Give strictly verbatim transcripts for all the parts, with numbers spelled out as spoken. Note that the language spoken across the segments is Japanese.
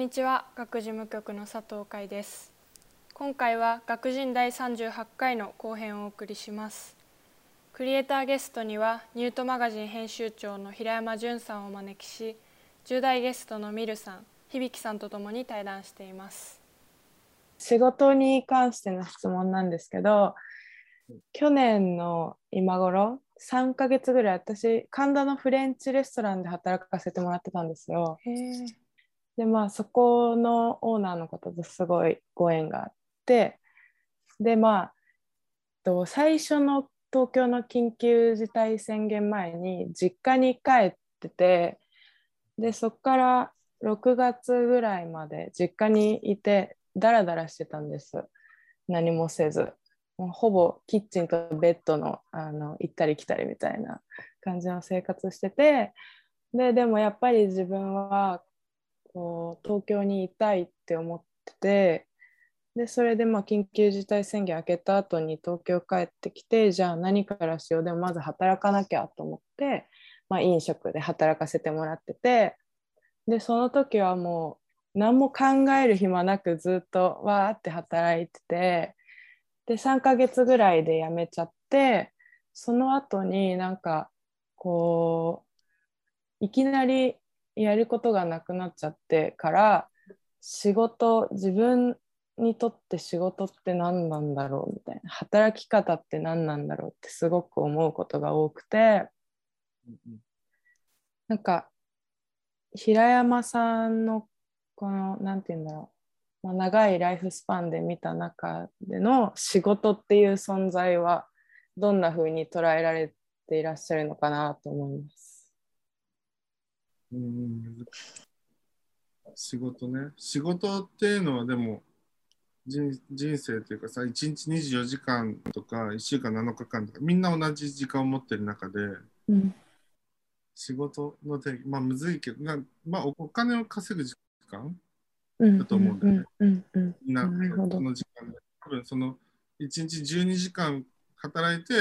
んにちは、学事務局の佐藤海です。今回は学人だいさんじゅうはちかいの後編をお送りします。クリエイターゲストにはニュートマガジン編集長の平山淳さんをお招きし、じゅう代ゲストのミルさん、響さんとともに対談しています。仕事に関しての質問なんですけど、去年の今頃さんかげつぐらい私神田のフレンチレストランで働かせてもらってたんですよ。へー。でまあ、そこのオーナーの方とすごいご縁があって、で、まあ、最初の東京の緊急事態宣言前に実家に帰ってて、でそこからろくがつぐらいまで実家にいてダラダラしてたんです。何もせず、もうほぼキッチンとベッド の, あの行ったり来たりみたいな感じの生活してて、 で, でもやっぱり自分は東京にいたいって思ってて、でそれでまあ緊急事態宣言明けた後に東京帰ってきて、じゃあ何からしよう、でもまず働かなきゃと思って、まあ、飲食で働かせてもらってて、でその時はもう何も考える暇なくずっとわーって働いてて、でさんかげつぐらいで辞めちゃって、その後になんかこういきなりやることがなくなっちゃってから、仕事、自分にとって仕事って何なんだろうみたいな、働き方って何なんだろうってすごく思うことが多くて、なんか平山さんのこのなんて言うんだろう、まあ、長いライフスパンで見た中での仕事っていう存在はどんな風に捉えられていらっしゃるのかなと思います。うん、仕事ね。仕事っていうのはでも 人, 人生というかさ、いちにちにじゅうよじかんとかいっしゅうかんなのかかんとか、みんな同じ時間を持ってる中で、うん、仕事の定義、まあむずいけどな、まあ、お金を稼ぐ時間だと思うんだよね。うんうんうん、なるほど。その時間で多分そのいちにちじゅうにじかん働いて、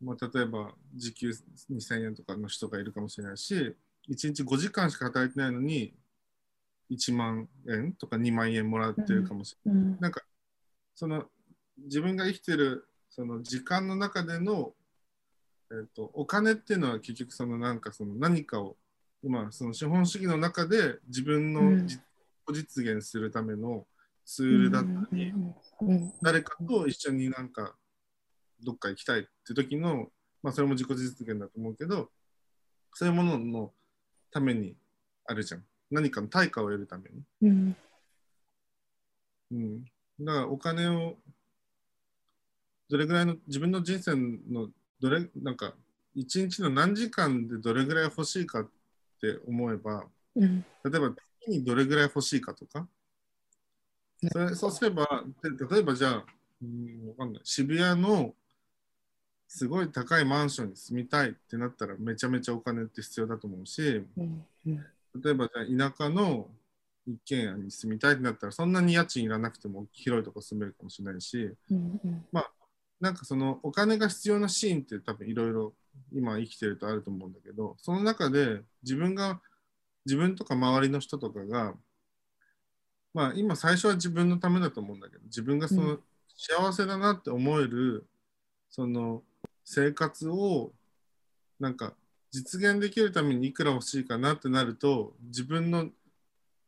まあ、例えば時給にせんえんとかの人がいるかもしれないし、いちにちごじかんしか働いてないのにいちまんえんとかにまんえんもらってるかもしれない、うんうん、なんかその自分が生きてるその時間の中での、えーと、お金っていうのは結局そのなんかその何かを今その資本主義の中で自分の、うん、実現するためのツールだったり、うんうん、誰かと一緒になんかどっか行きたいって時の、まあ、それも自己実現だと思うけど、そういうもののためにあるじゃん、何かの対価を得るために、うんうん、だからお金をどれぐらいの自分の人生のどれなんか一日の何時間でどれぐらい欲しいかって思えば、うん、例えば月にどれぐらい欲しいかとか、それそうすれば例えばじゃあ、うん、わかんない、渋谷のすごい高いマンションに住みたいってなったらめちゃめちゃお金って必要だと思うし、例えばじゃあ田舎の一軒家に住みたいってなったらそんなに家賃いらなくても広いとこ住めるかもしれないし、うんうん、まあなんかそのお金が必要なシーンって多分いろいろ今生きてるとあると思うんだけど、その中で自分が自分とか周りの人とかが、まあ今最初は自分のためだと思うんだけど、自分がその幸せだなって思えるその生活をなんか実現できるためにいくら欲しいかなってなると、自分の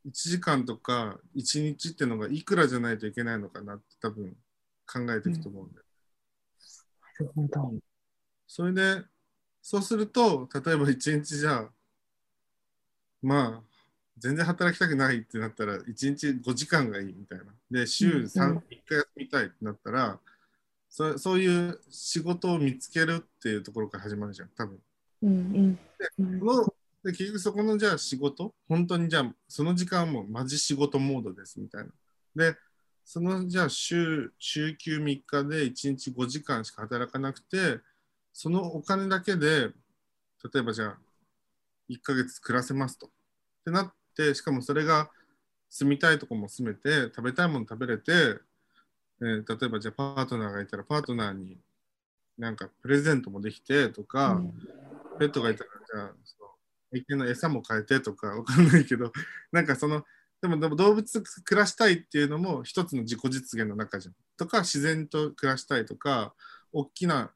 いちじかんとかいちにちってのがいくらじゃないといけないのかなって多分考えていくと思うんだよ、うん、なるほど。それでそうすると例えばいちにちじゃあまあ全然働きたくないってなったらいちにちごじかんがいいみたいな、で週 さん,、うん、いっかい休みたいってなったらそ, そういう仕事を見つけるっていうところから始まるじゃん多分、うんうん、でので結局そこのじゃあ仕事本当にじゃあその時間はもうマジ仕事モードですみたいな、でそのじゃあ 週, 週休みっかでいちにちごじかんしか働かなくて、そのお金だけで例えばじゃあいっかげつ暮らせますとってなって、しかもそれが住みたいとこも住めて食べたいもの食べれて、えー、例えばじゃあパートナーがいたらパートナーになんかプレゼントもできてとか、うん、ペットがいたらじゃあその愛犬の餌も変えてとかわかんないけど、なんかそのでも、でも動物と暮らしたいっていうのも一つの自己実現の中じゃん。とか自然と暮らしたいとか、大きな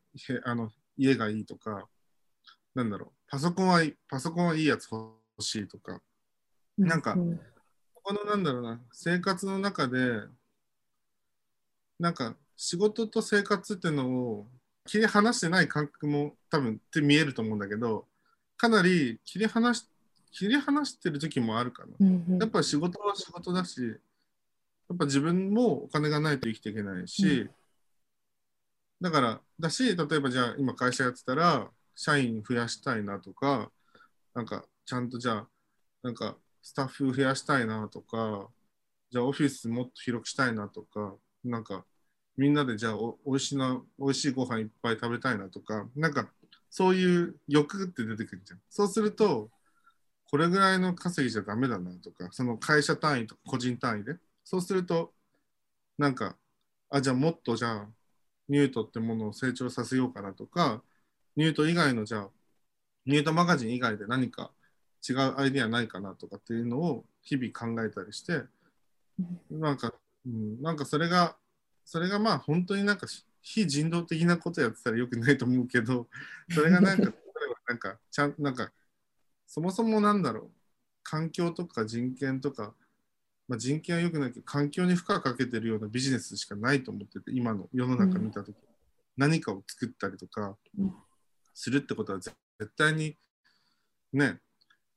あの家がいいとか、なんだろう、パソコンはいい、パソコンはいいやつ欲しいとか、なんか、うん、このなんだろうな、生活の中で、なんか仕事と生活っていうのを切り離してない感覚も多分って見えると思うんだけど、かなり切り離し、切り離してる時もあるかな。うんうん、やっぱ仕事は仕事だし、やっぱ自分もお金がないと生きていけないし、うん、だからだし、例えばじゃあ今会社やってたら社員増やしたいなとか、なんかちゃんとじゃあなんかスタッフ増やしたいなとか、じゃあオフィスもっと広くしたいなとか、なんかみんなでじゃあおいしいな、おいしいご飯いっぱい食べたいなとか、なんかそういう欲って出てくるじゃん。そうするとこれぐらいの稼ぎじゃダメだなとか、その会社単位とか個人単位で、そうするとなんか、あ、じゃあもっとじゃあニュートってものを成長させようかなとか、ニュート以外のじゃあニュートマガジン以外で何か違うアイディアないかなとかっていうのを日々考えたりして、なんか、うん、なんかそれがそれがまあ本当になんか非人道的なことやってたらよくないと思うけど、それがなんか例えばなんかちゃんなんかそもそもなんだろう、環境とか人権とか、まあ、人権はよくないけど環境に負荷かけてるようなビジネスしかないと思ってて、今の世の中見た時、うん、何かを作ったりとかするってことは絶対にね、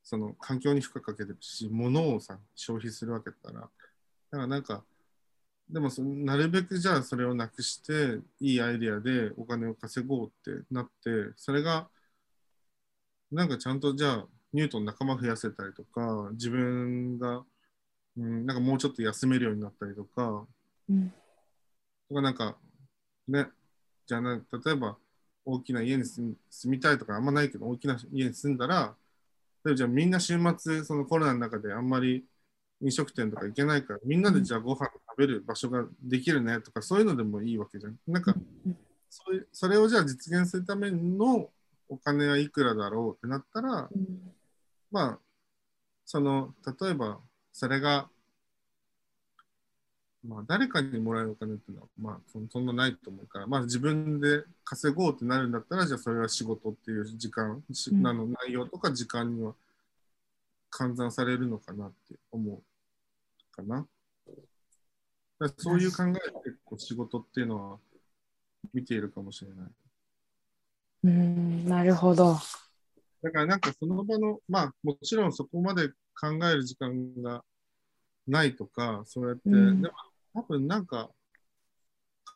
その環境に負荷かけてるし、物をさ消費するわけだから、だからなんかでもそなるべくじゃあそれをなくしていいアイデアでお金を稼ごうってなって、それがなんかちゃんとじゃあニュートの仲間増やせたりとか、自分が、うん、なんかもうちょっと休めるようになったりとか、うん、とかなんかね、じゃあな例えば大きな家に住みたいとかあんまないけど、大きな家に住んだら、例えばじゃあみんな週末そのコロナの中であんまり飲食店とか行けないから、みんなでじゃあご飯食べる場所ができるねとか、そういうのでもいいわけじゃん。なんか そ, ういうそれをじゃあ実現するためのお金はいくらだろうってなったら、うんまあ、その例えばそれが、まあ、誰かにもらえるお金っていうのは、まあ、そ, そんなないと思うから、まあ、自分で稼ごうってなるんだったら、じゃあそれは仕事っていう時間、うん、あの内容とか時間には換算されるのかなって思うかな。だからそういう考えで結構仕事っていうのは見ているかもしれない。うーん、なるほど。だからなんかその場の、まあもちろんそこまで考える時間がないとか、そうやって、うん、でも多分なんか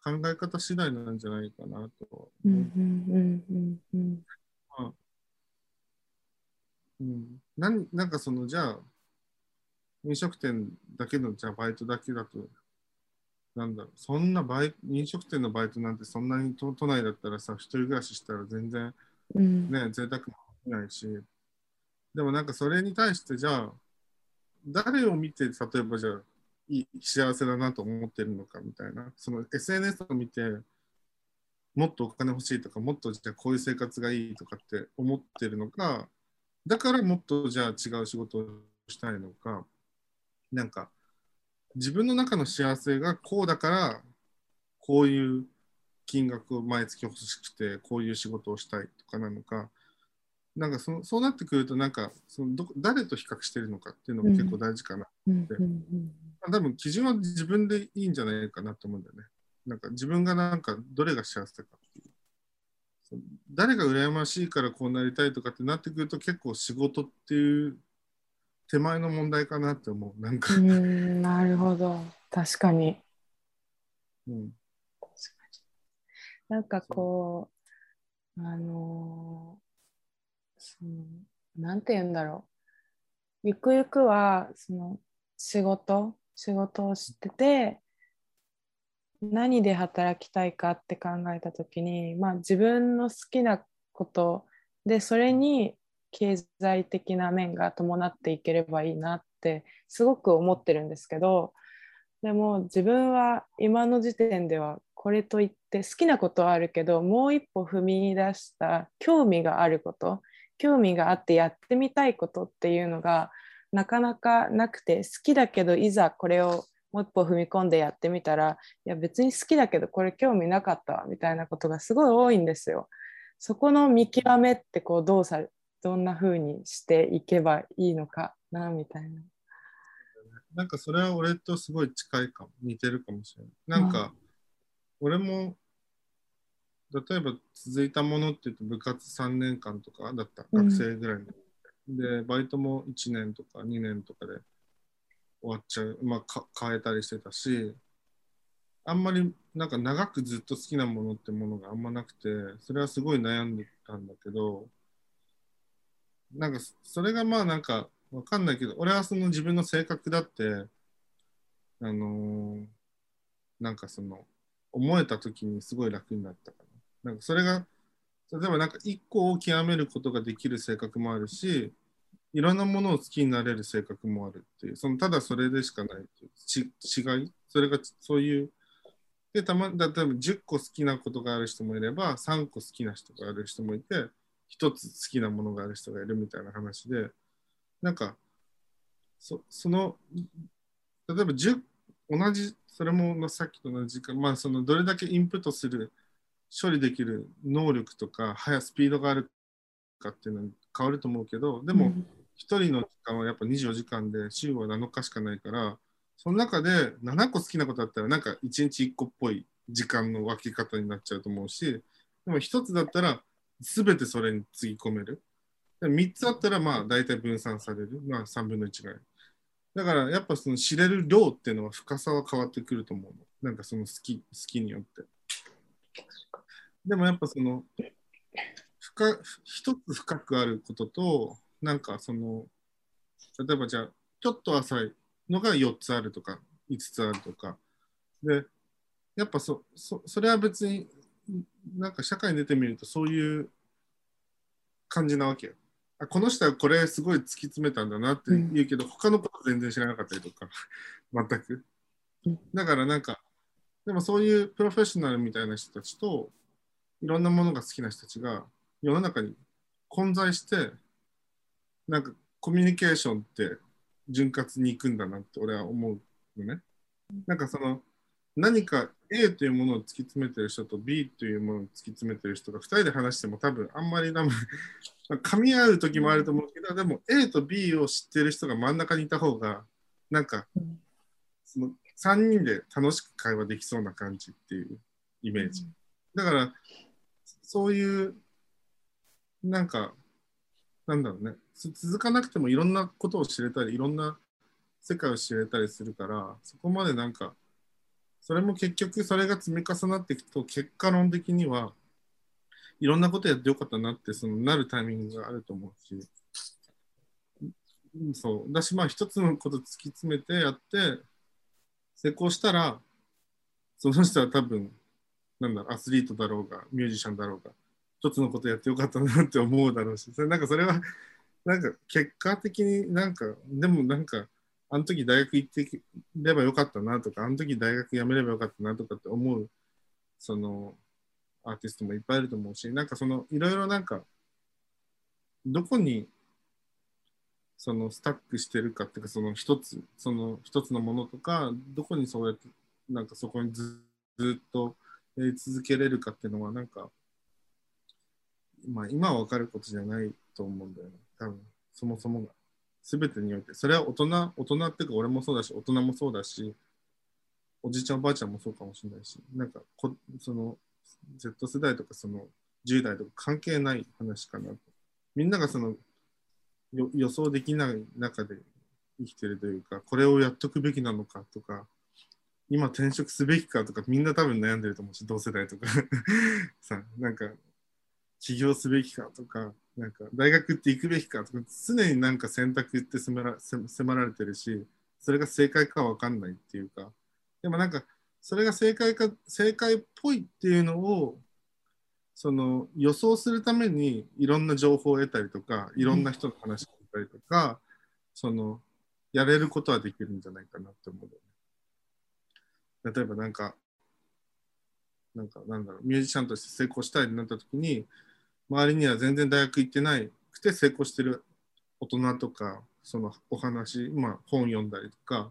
考え方次第なんじゃないかなと。うんうんうんうん、まあ、うん、な, んなんかそのじゃあ飲食店だけのじゃあバイトだけだと、なんだろう、そんなバイ飲食店のバイトなんてそんなに 都, 都内だったらさ、一人暮らししたら全然ね、うん、贅沢もないし、でもなんかそれに対してじゃあ誰を見て例えばじゃあいい幸せだなと思ってるのかみたいな、その エスエヌエス を見てもっとお金欲しいとか、もっとじゃあこういう生活がいいとかって思ってるのか、だからもっとじゃあ違う仕事をしたいのか、なんか自分の中の幸せがこうだからこういう金額を毎月欲しくてこういう仕事をしたいとかなのか、なんか そ, そうなってくるとなんかそのど誰と比較してるのかっていうのも結構大事かなって、うんうんうん、多分基準は自分でいいんじゃないかなと思うんだよね。なんか自分がなんかどれが幸せかっていう、そ誰が羨ましいからこうなりたいとかってなってくると結構仕事っていう手前の問題かなって思う。なんか、うん、なるほど、確かに、うん、確かになんかこうあのーそのなんて言うんだろう、ゆくゆくはその仕事仕事をしてて何で働きたいかって考えた時に、まあ、自分の好きなことでそれに経済的な面が伴っていければいいなってすごく思ってるんですけど、でも自分は今の時点ではこれといって好きなことはあるけど、もう一歩踏み出した興味があること、興味があってやってみたいことっていうのがなかなかなくて、好きだけどいざこれをもう一歩踏み込んでやってみたら、いや別に好きだけどこれ興味なかったみたいなことがすごい多いんですよ。そこの見極めってこうどうさどんな風にしていけばいいのかなみたいな。なんかそれは俺とすごい近いかも、似てるかもしれない。なんか俺も例えば続いたものっていうと部活さんねんかんとかだった、学生ぐらいの、うん、でバイトもいちねんとかにねんとかで終わっちゃう、まあ変えたりしてたし、あんまりなんか長くずっと好きなものってものがあんまなくて、それはすごい悩んでたんだけど、なんかそれがまあなんかわかんないけど、俺はその自分の性格だって、あのー、なんかその思えた時にすごい楽になったかな。なんかそれが例えばなんか一個を極めることができる性格もあるし、いろんなものを好きになれる性格もあるっていう、そのただそれでしかないっていうち違い、それがそういうで、たま例えばじゅっこ好きなことがある人もいればさんこ好きな人がある人もいて、ひとつ好きなものがある人がいるみたいな話で、なんか そ, その例えばじゅう同じ、それもさっきと同じか、まあそのどれだけインプットする処理できる能力とか速スピードがあるかっていうのは変わると思うけど、でもひとりの時間はやっぱにじゅうよじかんで週はなのかしかないから、その中でななこ好きなことだったらなんかいちにちいっこっぽい時間の分け方になっちゃうと思うし、でもひとつだったら全てそれにつぎ込める。みっつあったらまあ大体分散される、まあ、さんぶんのいちぐらいだから、やっぱその知れる量っていうのは深さは変わってくると思うの、なんかその好き好きによって。でもやっぱその深一つ深くあることと、なんかその例えばじゃあちょっと浅いのがよっつあるとかいつつあるとかで、やっぱ そ, そ, それは別になんか社会に出てみるとそういう感じなわけよ。あ、この人はこれすごい突き詰めたんだなって言うけど、うん、他のこと全然知らなかったりとか全く。だからなんかでもそういうプロフェッショナルみたいな人たちといろんなものが好きな人たちが世の中に混在して、なんかコミュニケーションって潤滑に行くんだなって俺は思うのね。なんかその何か A というものを突き詰めてる人と B というものを突き詰めてる人がふたりで話しても多分あんまりなんか噛み合う時もあると思うけど、でも A と B を知ってる人が真ん中にいた方がなんかそのさんにんで楽しく会話できそうな感じっていうイメージだから、そういうなんかなんだろうね、続かなくてもいろんなことを知れたりいろんな世界を知れたりするから、そこまでなんかそれも結局それが積み重なっていくと、結果論的にはいろんなことやってよかったなってそのなるタイミングがあると思うし、そうだし、まあ一つのこと突き詰めてやって成功したら、その人は多分なんだろう、アスリートだろうがミュージシャンだろうが一つのことやってよかったなって思うだろうし、それなんかそれはなんか結果的になんかでもなんかあの時大学行っていればよかったなとか、あの時大学辞めればよかったなとかって思うそのアーティストもいっぱいいると思うし、なんかそのいろいろなんかどこにそのスタックしてるかっていうか、その一つその一つのものとかどこにそうやってなんかそこにずっと続けれるかっていうのはなんか、まあ今は分かることじゃないと思うんだよね、多分そもそもが。全てにおいてそれは大人大人っていうか、俺もそうだし大人もそうだしおじいちゃんおばあちゃんもそうかもしれないし、なんかこその Z 世代とかそのじゅう代とか関係ない話かなと。みんながそのよ予想できない中で生きてるというか、これをやっとくべきなのかとか今転職すべきかとか、みんな多分悩んでると思うし、同世代とかさ、なんか起業すべきかとか、なんか大学って行くべきかとか、常になんか選択って迫ら、迫られてるし、それが正解か分かんないっていうか、でもなんかそれが正解か正解っぽいっていうのをその予想するためにいろんな情報を得たりとか、いろんな人の話を聞いたりとか、うん、そのやれることはできるんじゃないかなって思う。例えばなんかなんかなんだろう、ミュージシャンとして成功したいとなった時に、周りには全然大学行ってないくて成功してる大人とかそのお話、まあ、本読んだりとかっ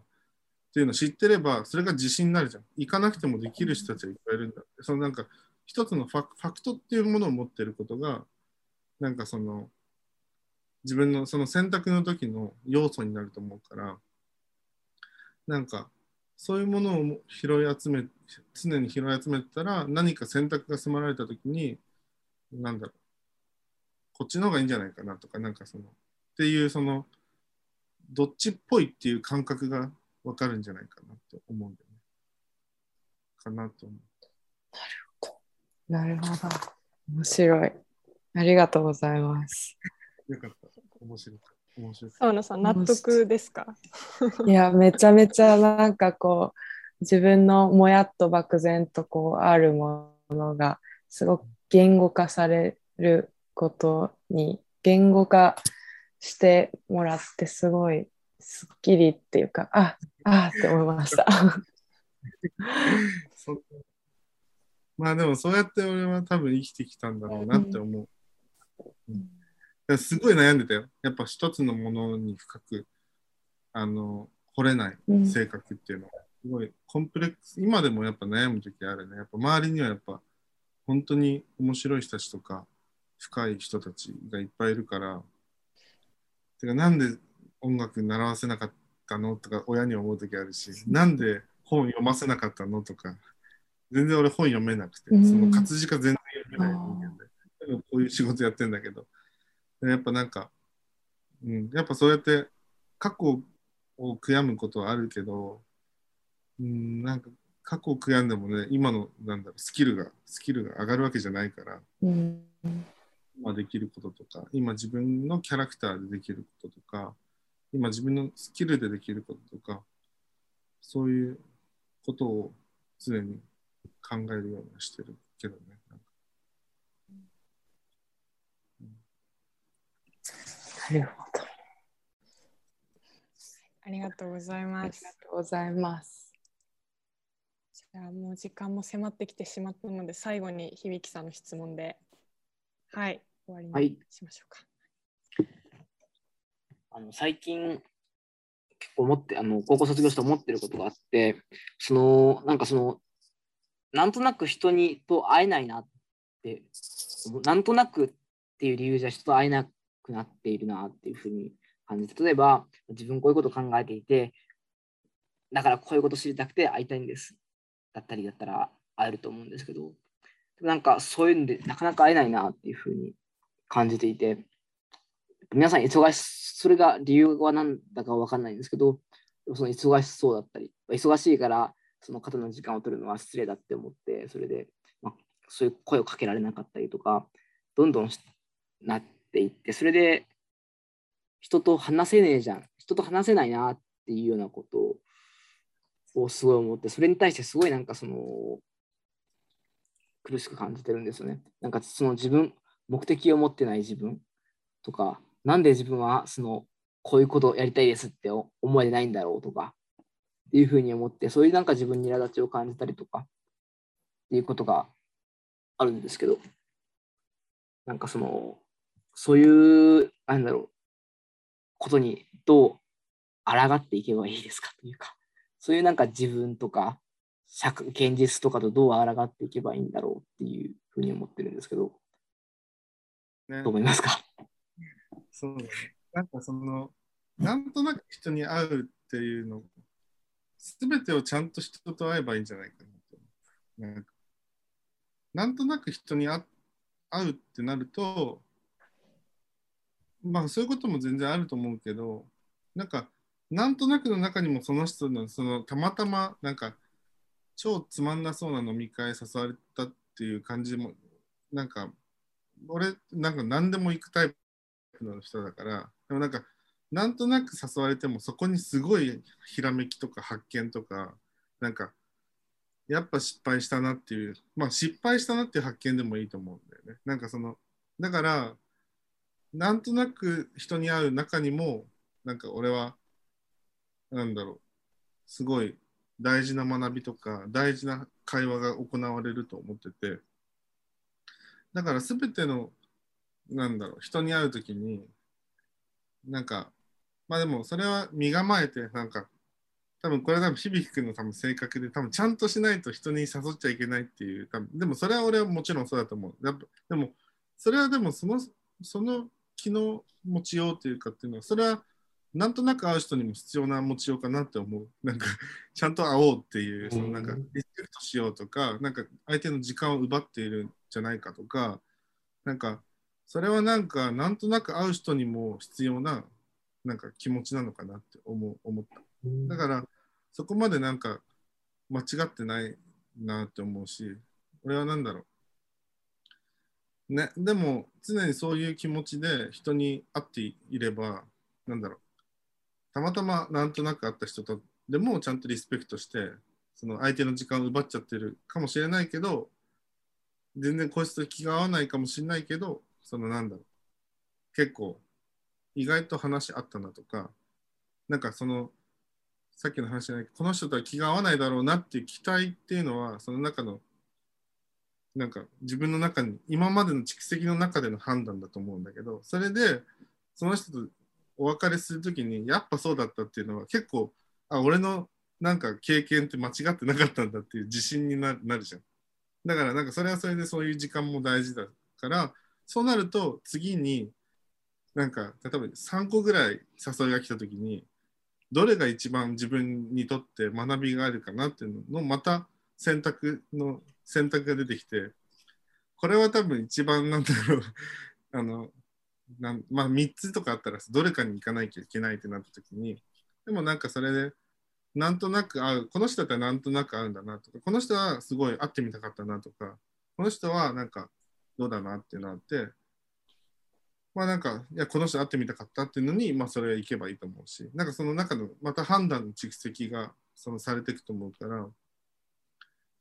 ていうのを知ってれば、それが自信になるじゃん。行かなくてもできる人たちがいっぱいいるんだって。そのなんか一つのファク、ファクトっていうものを持ってることが、なんかその自分のその選択の時の要素になると思うから、なんかそういうものを拾い集め常に拾い集めたら、何か選択が迫られた時に、なんだろう、こっちの方がいいんじゃないかなとか、なんかそのっていう、そのどっちっぽいっていう感覚が分かるんじゃないかなって思うんだよね。かなと思う。なるほど。面白い。ありがとうございます。よかった。面白い。面白い。沢野さん、納得ですか？いや、めちゃめちゃなんかこう、自分のもやっと漠然とこうあるものがすごく言語化されることに、言語化してもらって、すごいすっきりっていうか、ああって思いました。まあでもそうやって俺は多分生きてきたんだろうなって思う。うん、すごい悩んでたよ。やっぱ一つのものに深くあの惚れない性格っていうのはすごいコンプレックス。今でもやっぱ悩む時あるね。やっぱ周りにはやっぱ本当に面白い人たちとか深い人たちがいっぱいいるから。てか、なんで音楽習わせなかったのとか親に思う時あるし、なんで本読ませなかったのとか。全然俺本読めなくて、その活字が全然読めない人間で、うん、こういう仕事やってんだけど、やっぱなんか、うん、やっぱそうやって過去を悔やむことはあるけど、うん、なんか過去を悔やんでもね、今のなんだろう、スキルがスキルが上がるわけじゃないから、うん、今できることとか、今自分のキャラクターでできることとか、今自分のスキルでできることとか、そういうことを常に考えるようにしてるけどね。なんか、うん、なるほど。ありがとうございます。ありがとうございます。じゃあもう時間も迫ってきてしまったので、最後に響さんの質問で、はい、終わりにしましょうか。はい、あの最近結構思ってあの高校卒業して思ってることがあって、そのなんかそのなんとなく人にと会えないなって、なんとなくっていう理由じゃ人と会えなくなっているなっていうふうに感じて、例えば自分こういうこと考えていて、だからこういうこと知りたくて会いたいんですだったりだったら会えると思うんですけど、なんかそういうんでなかなか会えないなっていうふうに感じていて、皆さん忙しそれが理由は何だか分かんないんですけど、その忙しそうだったり、忙しいからその方の時間を取るのは失礼だって思って、それで、まあ、そういう声をかけられなかったりとかどんどんなっていって、それで人と話せねえじゃん、人と話せないなっていうようなことをすごい思って、それに対してすごいなんかその苦しく感じてるんですよね。なんかその自分、目的を持ってない自分とか、なんで自分はそのこういうことをやりたいですって思えてないんだろうとかっていうふうに思って、そういうなんか自分に苛立ちを感じたりとかっていうことがあるんですけど、なんかそのそういうなんだろうことにどう抗っていけばいいですかというか、そういうなんか自分とか現実とかとどう抗っていけばいいんだろうっていうふうに思ってるんですけど、ね、どう思いますか？そうだね。なんかそのなんとなく人に会うっていうの、すべてをちゃんと人と会えばいいんじゃないかなと。なんか、なんとなく人に会うってなると、まあそういうことも全然あると思うけど、なんかなんとなくの中にもその人のそのたまたまなんか超つまんなそうな飲み会誘われたっていう感じも、なんか俺なんか何でも行くタイプの人だから、でもなんかなんとなく誘われても、そこにすごいひらめきとか発見とか、なんかやっぱ失敗したなっていう、まあ失敗したなっていう発見でもいいと思うんだよね。なんかそのだからなんとなく人に会う中にも、なんか俺はなんだろう、すごい大事な学びとか大事な会話が行われると思ってて、だから全てのなんだろう、人に会うときになんかまあでもそれは身構えて、なんか多分これは多分響くんの多分性格で、多分ちゃんとしないと人に誘っちゃいけないっていう、多分でもそれは俺はもちろんそうだと思う。やっぱでもそれはでもそのその気の持ちようというかっていうのは、それはなんとなく会う人にも必要な持ちようかなって思う。なんかちゃんと会おうっていう、そのなんかリスペクトしようとか、なんか相手の時間を奪っているんじゃないかとか、なんかそれはなんかなんとなく会う人にも必要ななんか気持ちなのかなって思う思った。だからそこまでなんか間違ってないなって思うし、俺はなんだろうね。でも常にそういう気持ちで人に会っていれば、なんだろう、たまたまなんとなく会った人とでもちゃんとリスペクトして、その相手の時間を奪っちゃってるかもしれないけど、全然こいつと気が合わないかもしれないけど、そのなんだろう、結構意外と話あったなとか、なんかそのさっきの話じゃないけど、この人とは気が合わないだろうなっていう期待っていうのは、その中のなんか自分の中に今までの蓄積の中での判断だと思うんだけど、それでその人とお別れするときにやっぱそうだったっていうのは、結構あ俺のなんか経験って間違ってなかったんだっていう自信になるじゃん。だからなんかそれはそれでそういう時間も大事だから、そうなると次になんか例えばさんこぐらい誘いが来たときに、どれが一番自分にとって学びがあるかなっていうののまた選択の選択が出てきて、これは多分一番なんだろうあのなんまあみっつとかあったらどれかに行かなきゃいけないってなった時に、でもなんかそれでなんとなく会う、この人だったらなんとなく会うんだなとか、この人はすごい会ってみたかったなとか、この人はなんかどうだなってなって、まあなんかいやこの人会ってみたかったっていうのに、まあそれ行けばいいと思うし、なんかその中のまた判断の蓄積がそのされていくと思うから、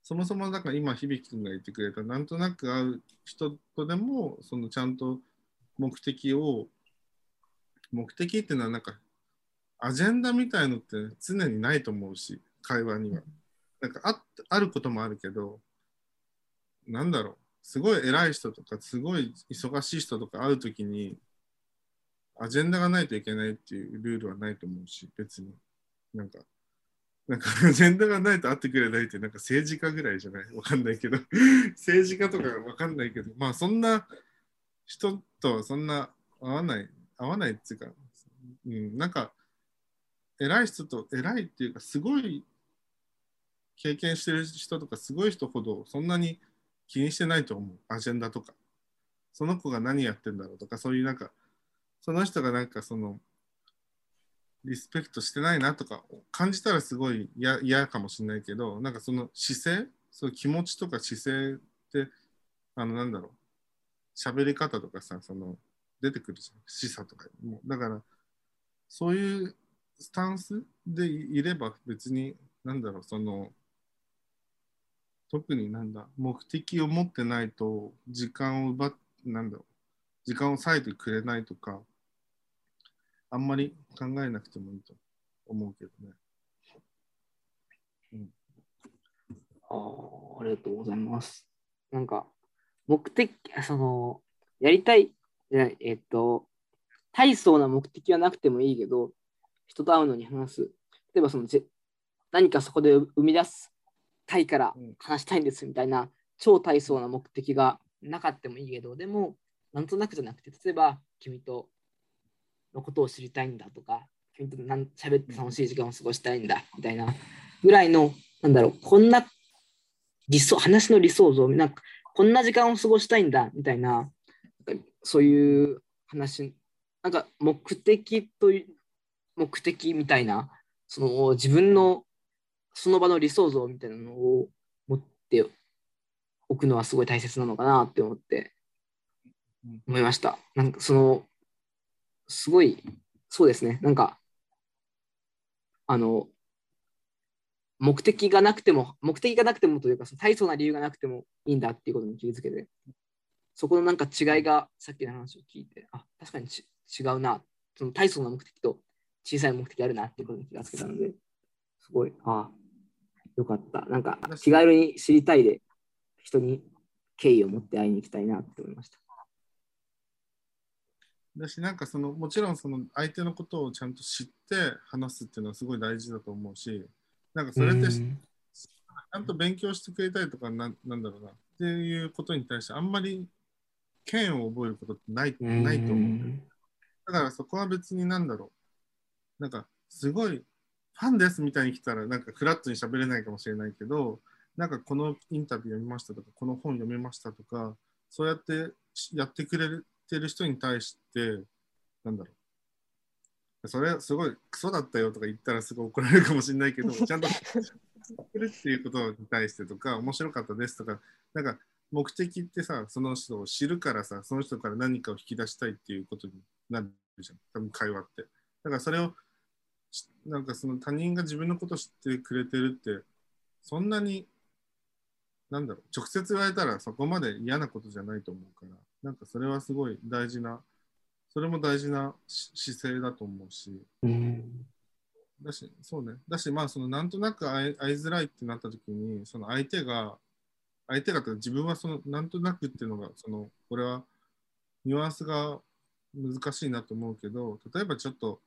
そもそもだから今響君が言ってくれたなんとなく会う人とでも、そのちゃんと目的を目的っていうのはなんかアジェンダみたいのって常にないと思うし、会話にはなんか あ, あることもあるけど、なんだろう、すごい偉い人とかすごい忙しい人とか会うときにアジェンダがないといけないっていうルールはないと思うし、別になんかなんかアジェンダがないと会ってくれないって、なんか政治家ぐらいじゃない、わかんないけど政治家とかわかんないけど、まあそんな人とそんな合わない合わないっていうか、うん、なんか偉い人と偉いっていうかすごい経験してる人とかすごい人ほどそんなに気にしてないと思う、アジェンダとか、その子が何やってんだろうとか、そういうなんかその人がなんかそのリスペクトしてないなとか感じたらすごい嫌かもしれないけど、なんかその姿勢、その気持ちとか姿勢って、あのなんだろう、喋り方とかさ、その出てくるじゃん、示唆とかも。だからそういうスタンスでいれば別に何だろう、その特になんだ目的を持ってないと時間を奪っなんだろう時間を割いてくれないとか、あんまり考えなくてもいいと思うけどね。うん、ああ、ありがとうございます。なんか。目的、その、やりたい、えっと、大層な目的はなくてもいいけど、人と会うのに話す。例えばその、何かそこで生み出したいから話したいんですみたいな、超大層な目的がなかってもいいけど、でも、なんとなくじゃなくて、例えば、君とのことを知りたいんだとか、君となん喋って楽しい時間を過ごしたいんだみたいなぐらいの、なんだろう、こんな理想、話の理想像、なんか、こんな時間を過ごしたいんだみたいな、そういう話、なんか目的という目的みたいな、その自分のその場の理想像みたいなのを持っておくのはすごい大切なのかなって思って思いました。なんかそのすごい、そうですね。なんかあの目的がなくても、目的がなくてもというか、その大層な理由がなくてもいいんだっていうことに気づけて、そこのなんか違いがさっきの話を聞いて、あ、確かにち違うな、その大層な目的と小さい目的あるなっていうことに気がつけたので、すごい、ああ、よかった。なんか気軽に知りたいで、人に敬意を持って会いに行きたいなって思いました。だし、なんかそのもちろんその相手のことをちゃんと知って話すっていうのはすごい大事だと思うし、なんかそれってちゃんと勉強してくれたりとか な, なんだろうなっていうことに対してあんまり嫌悪を覚えることってな い, ないと思う。だからそこは別になんだろう、なんかすごいファンですみたいに来たらなんかフラットに喋れないかもしれないけど、なんかこのインタビュー読みましたとかこの本読めましたとか、そうやってやってくれてる人に対してなんだろう、それすごいクソだったよとか言ったらすごい怒られるかもしれないけど、ちゃんとくるっていうことに対してとか面白かったですとか、なんか目的ってさ、その人を知るからさ、その人から何かを引き出したいっていうことになるじゃん、多分会話って。だからそれをなんかその他人が自分のことを知ってくれてるって、そんなになんだろう、直接言われたらそこまで嫌なことじゃないと思うから、なんかそれはすごい大事な、それも大事な姿勢だと思うし、うん、だし、そうね、だし、まあそのなんとなく会いづらいってなった時に、その相手が、相手がって自分はそのなんとなくっていうのが、そのこれはニュアンスが難しいなと思うけど、例えばちょっと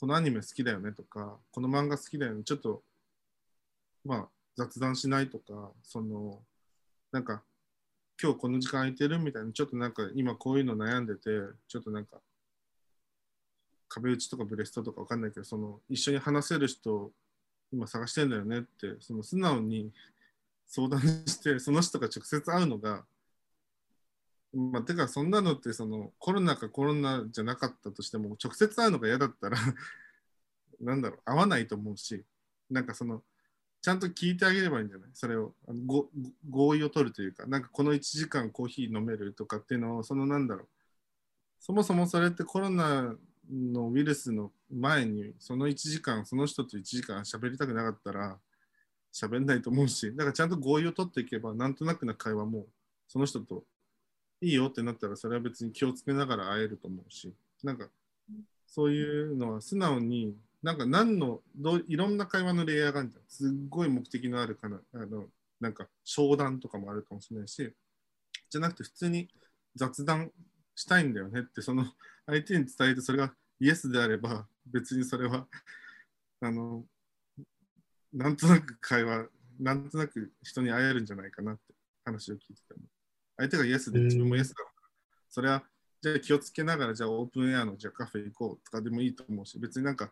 このアニメ好きだよねとか、この漫画好きだよね、ちょっとまあ雑談しないとか、そのなんか今日この時間空いてるみたいな、ちょっとなんか今こういうの悩んでて、ちょっとなんか壁打ちとかブレストとかわかんないけど、その一緒に話せる人今探してんだよねって、その素直に相談して、その人が直接会うのが、まあ、てかそんなのってそのコロナかコロナじゃなかったとしても直接会うのが嫌だったらなんだろう、会わないと思うし、なんかそのちゃんと聞いてあげればいいんじゃない、それをご合意を取るというか、なんかこのいちじかんコーヒー飲めるとかっていうのを、そのなんだろう、そもそもそれってコロナのウイルスの前にそのいちじかん、その人といちじかん喋りたくなかったら喋んないと思うし、だからちゃんと合意を取っていけば、なんとなくな会話もその人といいよってなったら、それは別に気をつけながら会えると思うし、なんかそういうのは素直に、なんか何のどういろんな会話のレイヤーがあるんだよ。すっごい目的のあるかな、あのなんか商談とかもあるかもしれないし、じゃなくて普通に雑談したいんだよねって、その相手に伝えて、それがイエスであれば別にそれはあのなんとなく会話、なんとなく人に会えるんじゃないかなって話を聞いてたの。相手がイエスで自分もイエスだから、それはじゃあ気をつけながら、じゃあオープンエアのじゃあカフェ行こうとかでもいいと思うし、別になんか、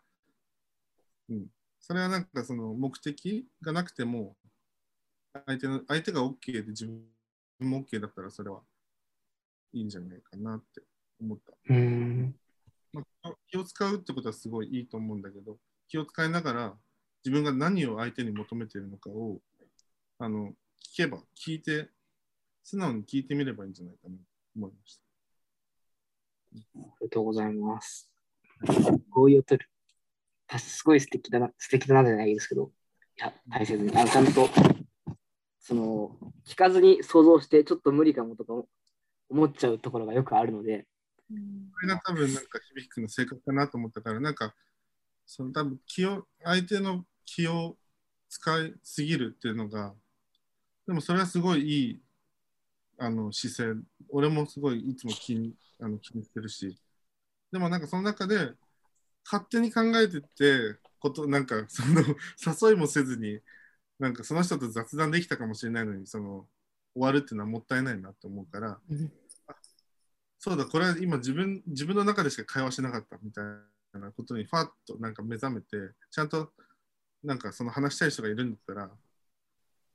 うん、それはなんかその目的がなくても、相手の相手が OK で自分も OK だったら、それはいいんじゃないかなって思った。うん、まあ、気を使うってことはすごいいいと思うんだけど、気を使いながら自分が何を相手に求めているのかをあの聞けば聞いて素直に聞いてみればいいんじゃないかなと思いました。ありがとうございます。合意を取る。すごい素敵だな、素敵だなじゃないですけど、いや、大切に、あのちゃんとその聞かずに想像して、ちょっと無理かもとか思っちゃうところがよくあるので。これが多分、なんか響くの性格かなと思ったから、なんか、その多分気を、相手の気を使いすぎるっていうのが、でもそれはすごいいい。あの姿勢、俺もすごいいつも気に、あの気にしてるし、でもなんかその中で勝手に考えてってこと、なんかその誘いもせずに、なんかその人と雑談できたかもしれないのに、その終わるっていうのはもったいないなと思うから、そうだ、これは今自分、自分の中でしか会話しなかったみたいなことにファッとなんか目覚めて、ちゃんとなんかその話したい人がいるんだったら、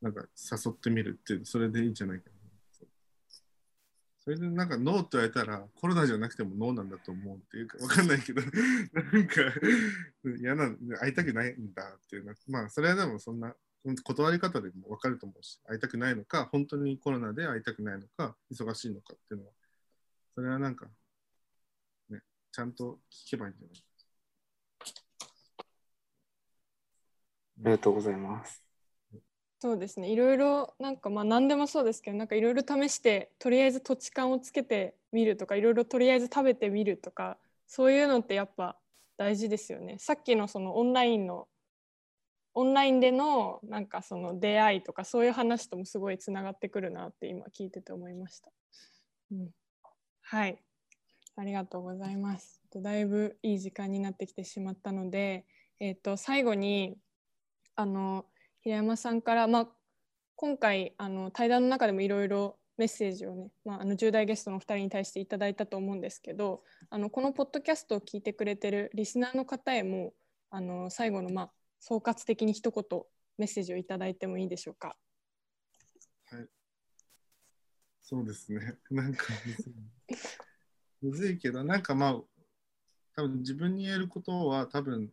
なんか誘ってみるっていう、それでいいんじゃないかな。それでなんかノーって言われたらコロナじゃなくてもノーなんだと思うっていうか分かんないけどなんか嫌な、会いたくないんだっていうな、まあそれはでもそんな断り方でも分かると思うし、会いたくないのか本当にコロナで会いたくないのか忙しいのかっていうのは、それはなんかね、ちゃんと聞けばいいんじゃないか。ありがとうございます。そうですね、いろいろなんかまあ何でもそうですけど、なんかいろいろ試して、とりあえず土地勘をつけてみるとか、いろいろとりあえず食べてみるとか、そういうのってやっぱ大事ですよね。さっきのそのオンラインのオンラインでのなんかその出会いとか、そういう話ともすごいつながってくるなって今聞いてて思いました。うん、はい、ありがとうございます。だいぶいい時間になってきてしまったので、えー、と最後にあの平山さんから、まあ、今回あの対談の中でもいろいろメッセージをね、まあ、あのじゅう代ゲストのお二人に対していただいたと思うんですけど、あのこのポッドキャストを聞いてくれてるリスナーの方へもあの最後の、まあ、総括的に一言メッセージをいただいてもいいでしょうか。はい、そうですね、なんかむずいけど、なんかまあ多分自分に言えることは多分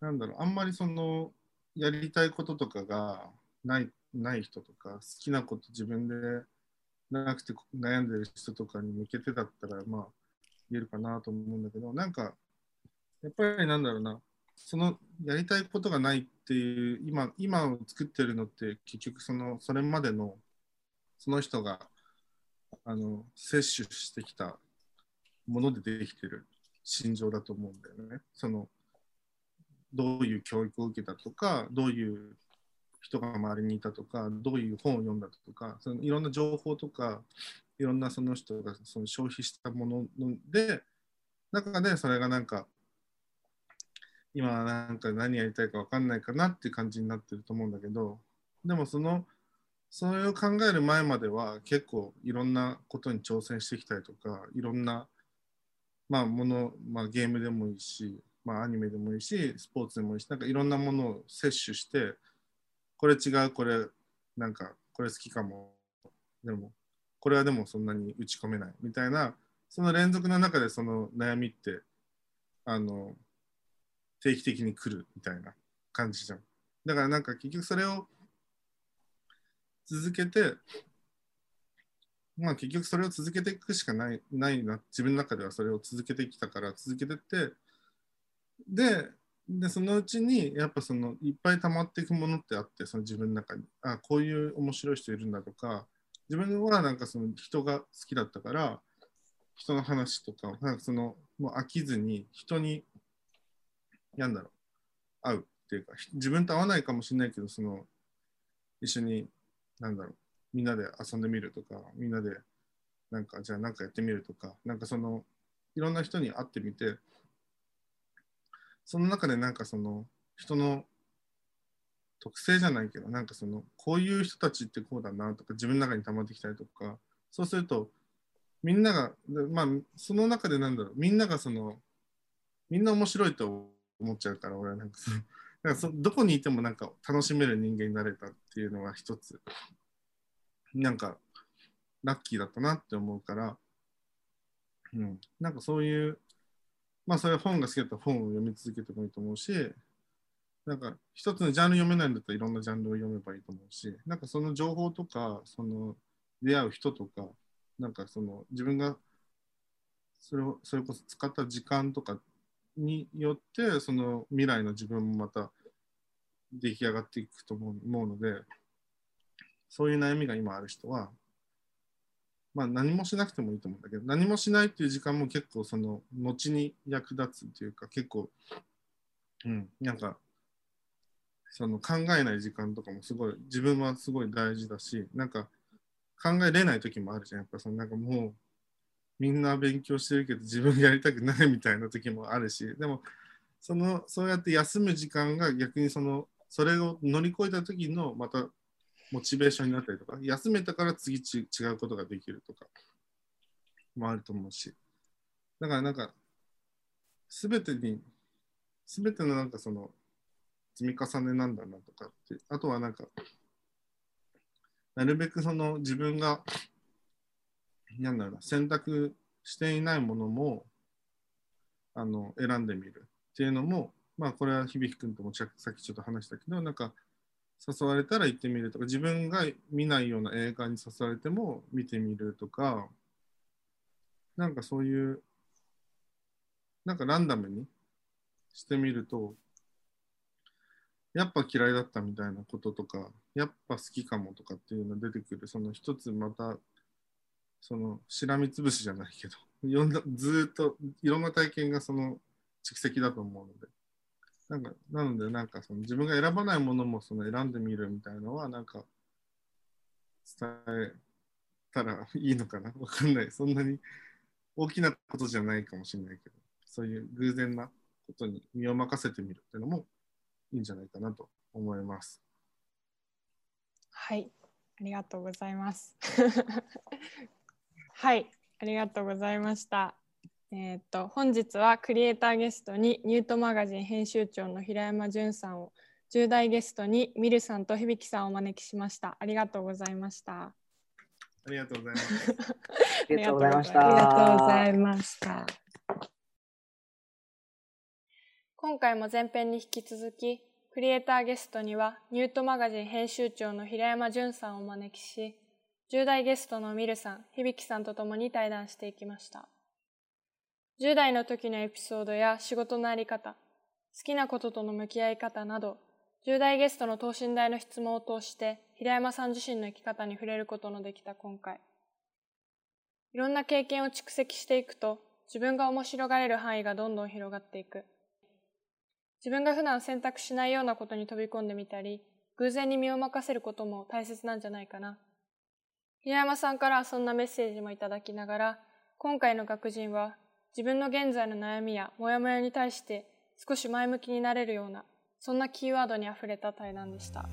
なんだろう、あんまりそのやりたいこととかがないない人とか、好きなこと自分でなくて悩んでる人とかに向けてだったらまあ言えるかなと思うんだけど、なんかやっぱりなんだろうな、そのやりたいことがないっていう今今を作ってるのって結局そのそれまでのその人があの摂取してきたものでできてる心情だと思うんだよね。そのどういう教育を受けたとか、どういう人が周りにいたとか、どういう本を読んだとか、そのいろんな情報とかいろんなその人がその消費したもので中で、それがなんか今なんか何やりたいか分かんないかなっていう感じになってると思うんだけど、でもそのそれを考える前までは結構いろんなことに挑戦してきたりとか、いろんなまあもの、まあ、ゲームでもいいし、まあ、アニメでもいいし、スポーツでもいいし、なんかいろんなものを摂取して、これ違う、これなんかこれ好きかも、でもこれはでもそんなに打ち込めないみたいな、その連続の中でその悩みってあの定期的に来るみたいな感じじゃん。だからなんか結局それを続けて、まあ結局それを続けていくしかない、ないな、自分の中ではそれを続けてきたから続けてって、で、でそのうちにやっぱそのいっぱい溜まっていくものってあって、その自分の中に、あ、こういう面白い人いるんだとか、自分はなんかその人が好きだったから人の話とか、なんかそのもう飽きずに人になんだろう会うっていうか、自分と会わないかもしれないけど、その一緒になんだろうみんなで遊んでみるとか、みんなでなんかじゃあなんかやってみるとか、なんかそのいろんな人に会ってみて、その中でなんかその人の特性じゃないけど、なんかそのこういう人たちってこうだなとか自分の中に溜まってきたりとか、そうするとみんながまあその中でなんだろう、みんながそのみんな面白いと思っちゃうから、俺はなんかそのなんかそどこにいてもなんか楽しめる人間になれたっていうのは一つなんかラッキーだったなって思うから、うん、なんかそういうまあそれは本が好きだったら本を読み続けてもいいと思うし、なんか一つのジャンル読めないんだったらいろんなジャンルを読めばいいと思うし、なんかその情報とか、その出会う人とか、なんかその自分がそれをそれこそ使った時間とかによってその未来の自分もまた出来上がっていくと思うので、そういう悩みが今ある人はまあ、何もしなくてもいいと思うんだけど、何もしないっていう時間も結構その後に役立つというか、結構、うん、なんかその考えない時間とかもすごい自分はすごい大事だし、なんか考えれない時もあるじゃん。やっぱそのなんかもうみんな勉強してるけど自分やりたくないみたいな時もあるし、でもそのそうやって休む時間が逆にそのそれを乗り越えた時のまたモチベーションになったりとか、休めたから次ち違うことができるとかもあると思うし、だからなんか全てに全てのなんかその積み重ねなんだなとかって、あとはなんかなるべくその自分がなんだろうな、選択していないものもあの選んでみるっていうのも、まあこれは響くんともさっきちょっと話したけど、なんか誘われたら行ってみるとか、自分が見ないような映画に誘われても見てみるとか、なんかそういうなんかランダムにしてみると、やっぱ嫌いだったみたいなこととか、やっぱ好きかもとかっていうのが出てくる、その一つまたそのしらみつぶしじゃないけど、いろんなずっといろんな体験がその蓄積だと思うので、なんかなのでなんかその自分が選ばないものもその選んでみるみたいなのはなんか伝えたらいいのかな、わかんない、そんなに大きなことじゃないかもしれないけど、そういう偶然なことに身を任せてみるっていうのもいいんじゃないかなと思います。はい、ありがとうございます。はい、ありがとうございました。えー、っと本日はクリエイターゲストにニュートマガジン編集長の平山淳さんを、じゅう代ゲストにミルさんと響さんをお招きしました。ありがとうございました。ありがとうございました。ありがとうございました。ありがとうございました。今回も前編に引き続き、クリエイターゲストにはニュートマガジン編集長の平山淳さんをお招きし、じゅう代ゲストのミルさん、響さんとともに対談していきました。じゅう代の時のエピソードや仕事のあり方、好きなこととの向き合い方など、じゅう代ゲストの等身大の質問を通して、平山さん自身の生き方に触れることのできた今回。いろんな経験を蓄積していくと、自分が面白がれる範囲がどんどん広がっていく。自分が普段選択しないようなことに飛び込んでみたり、偶然に身を任せることも大切なんじゃないかな。平山さんからはそんなメッセージもいただきながら、今回の学人は、自分の現在の悩みやモヤモヤに対して少し前向きになれるような、そんなキーワードにあふれた対談でした。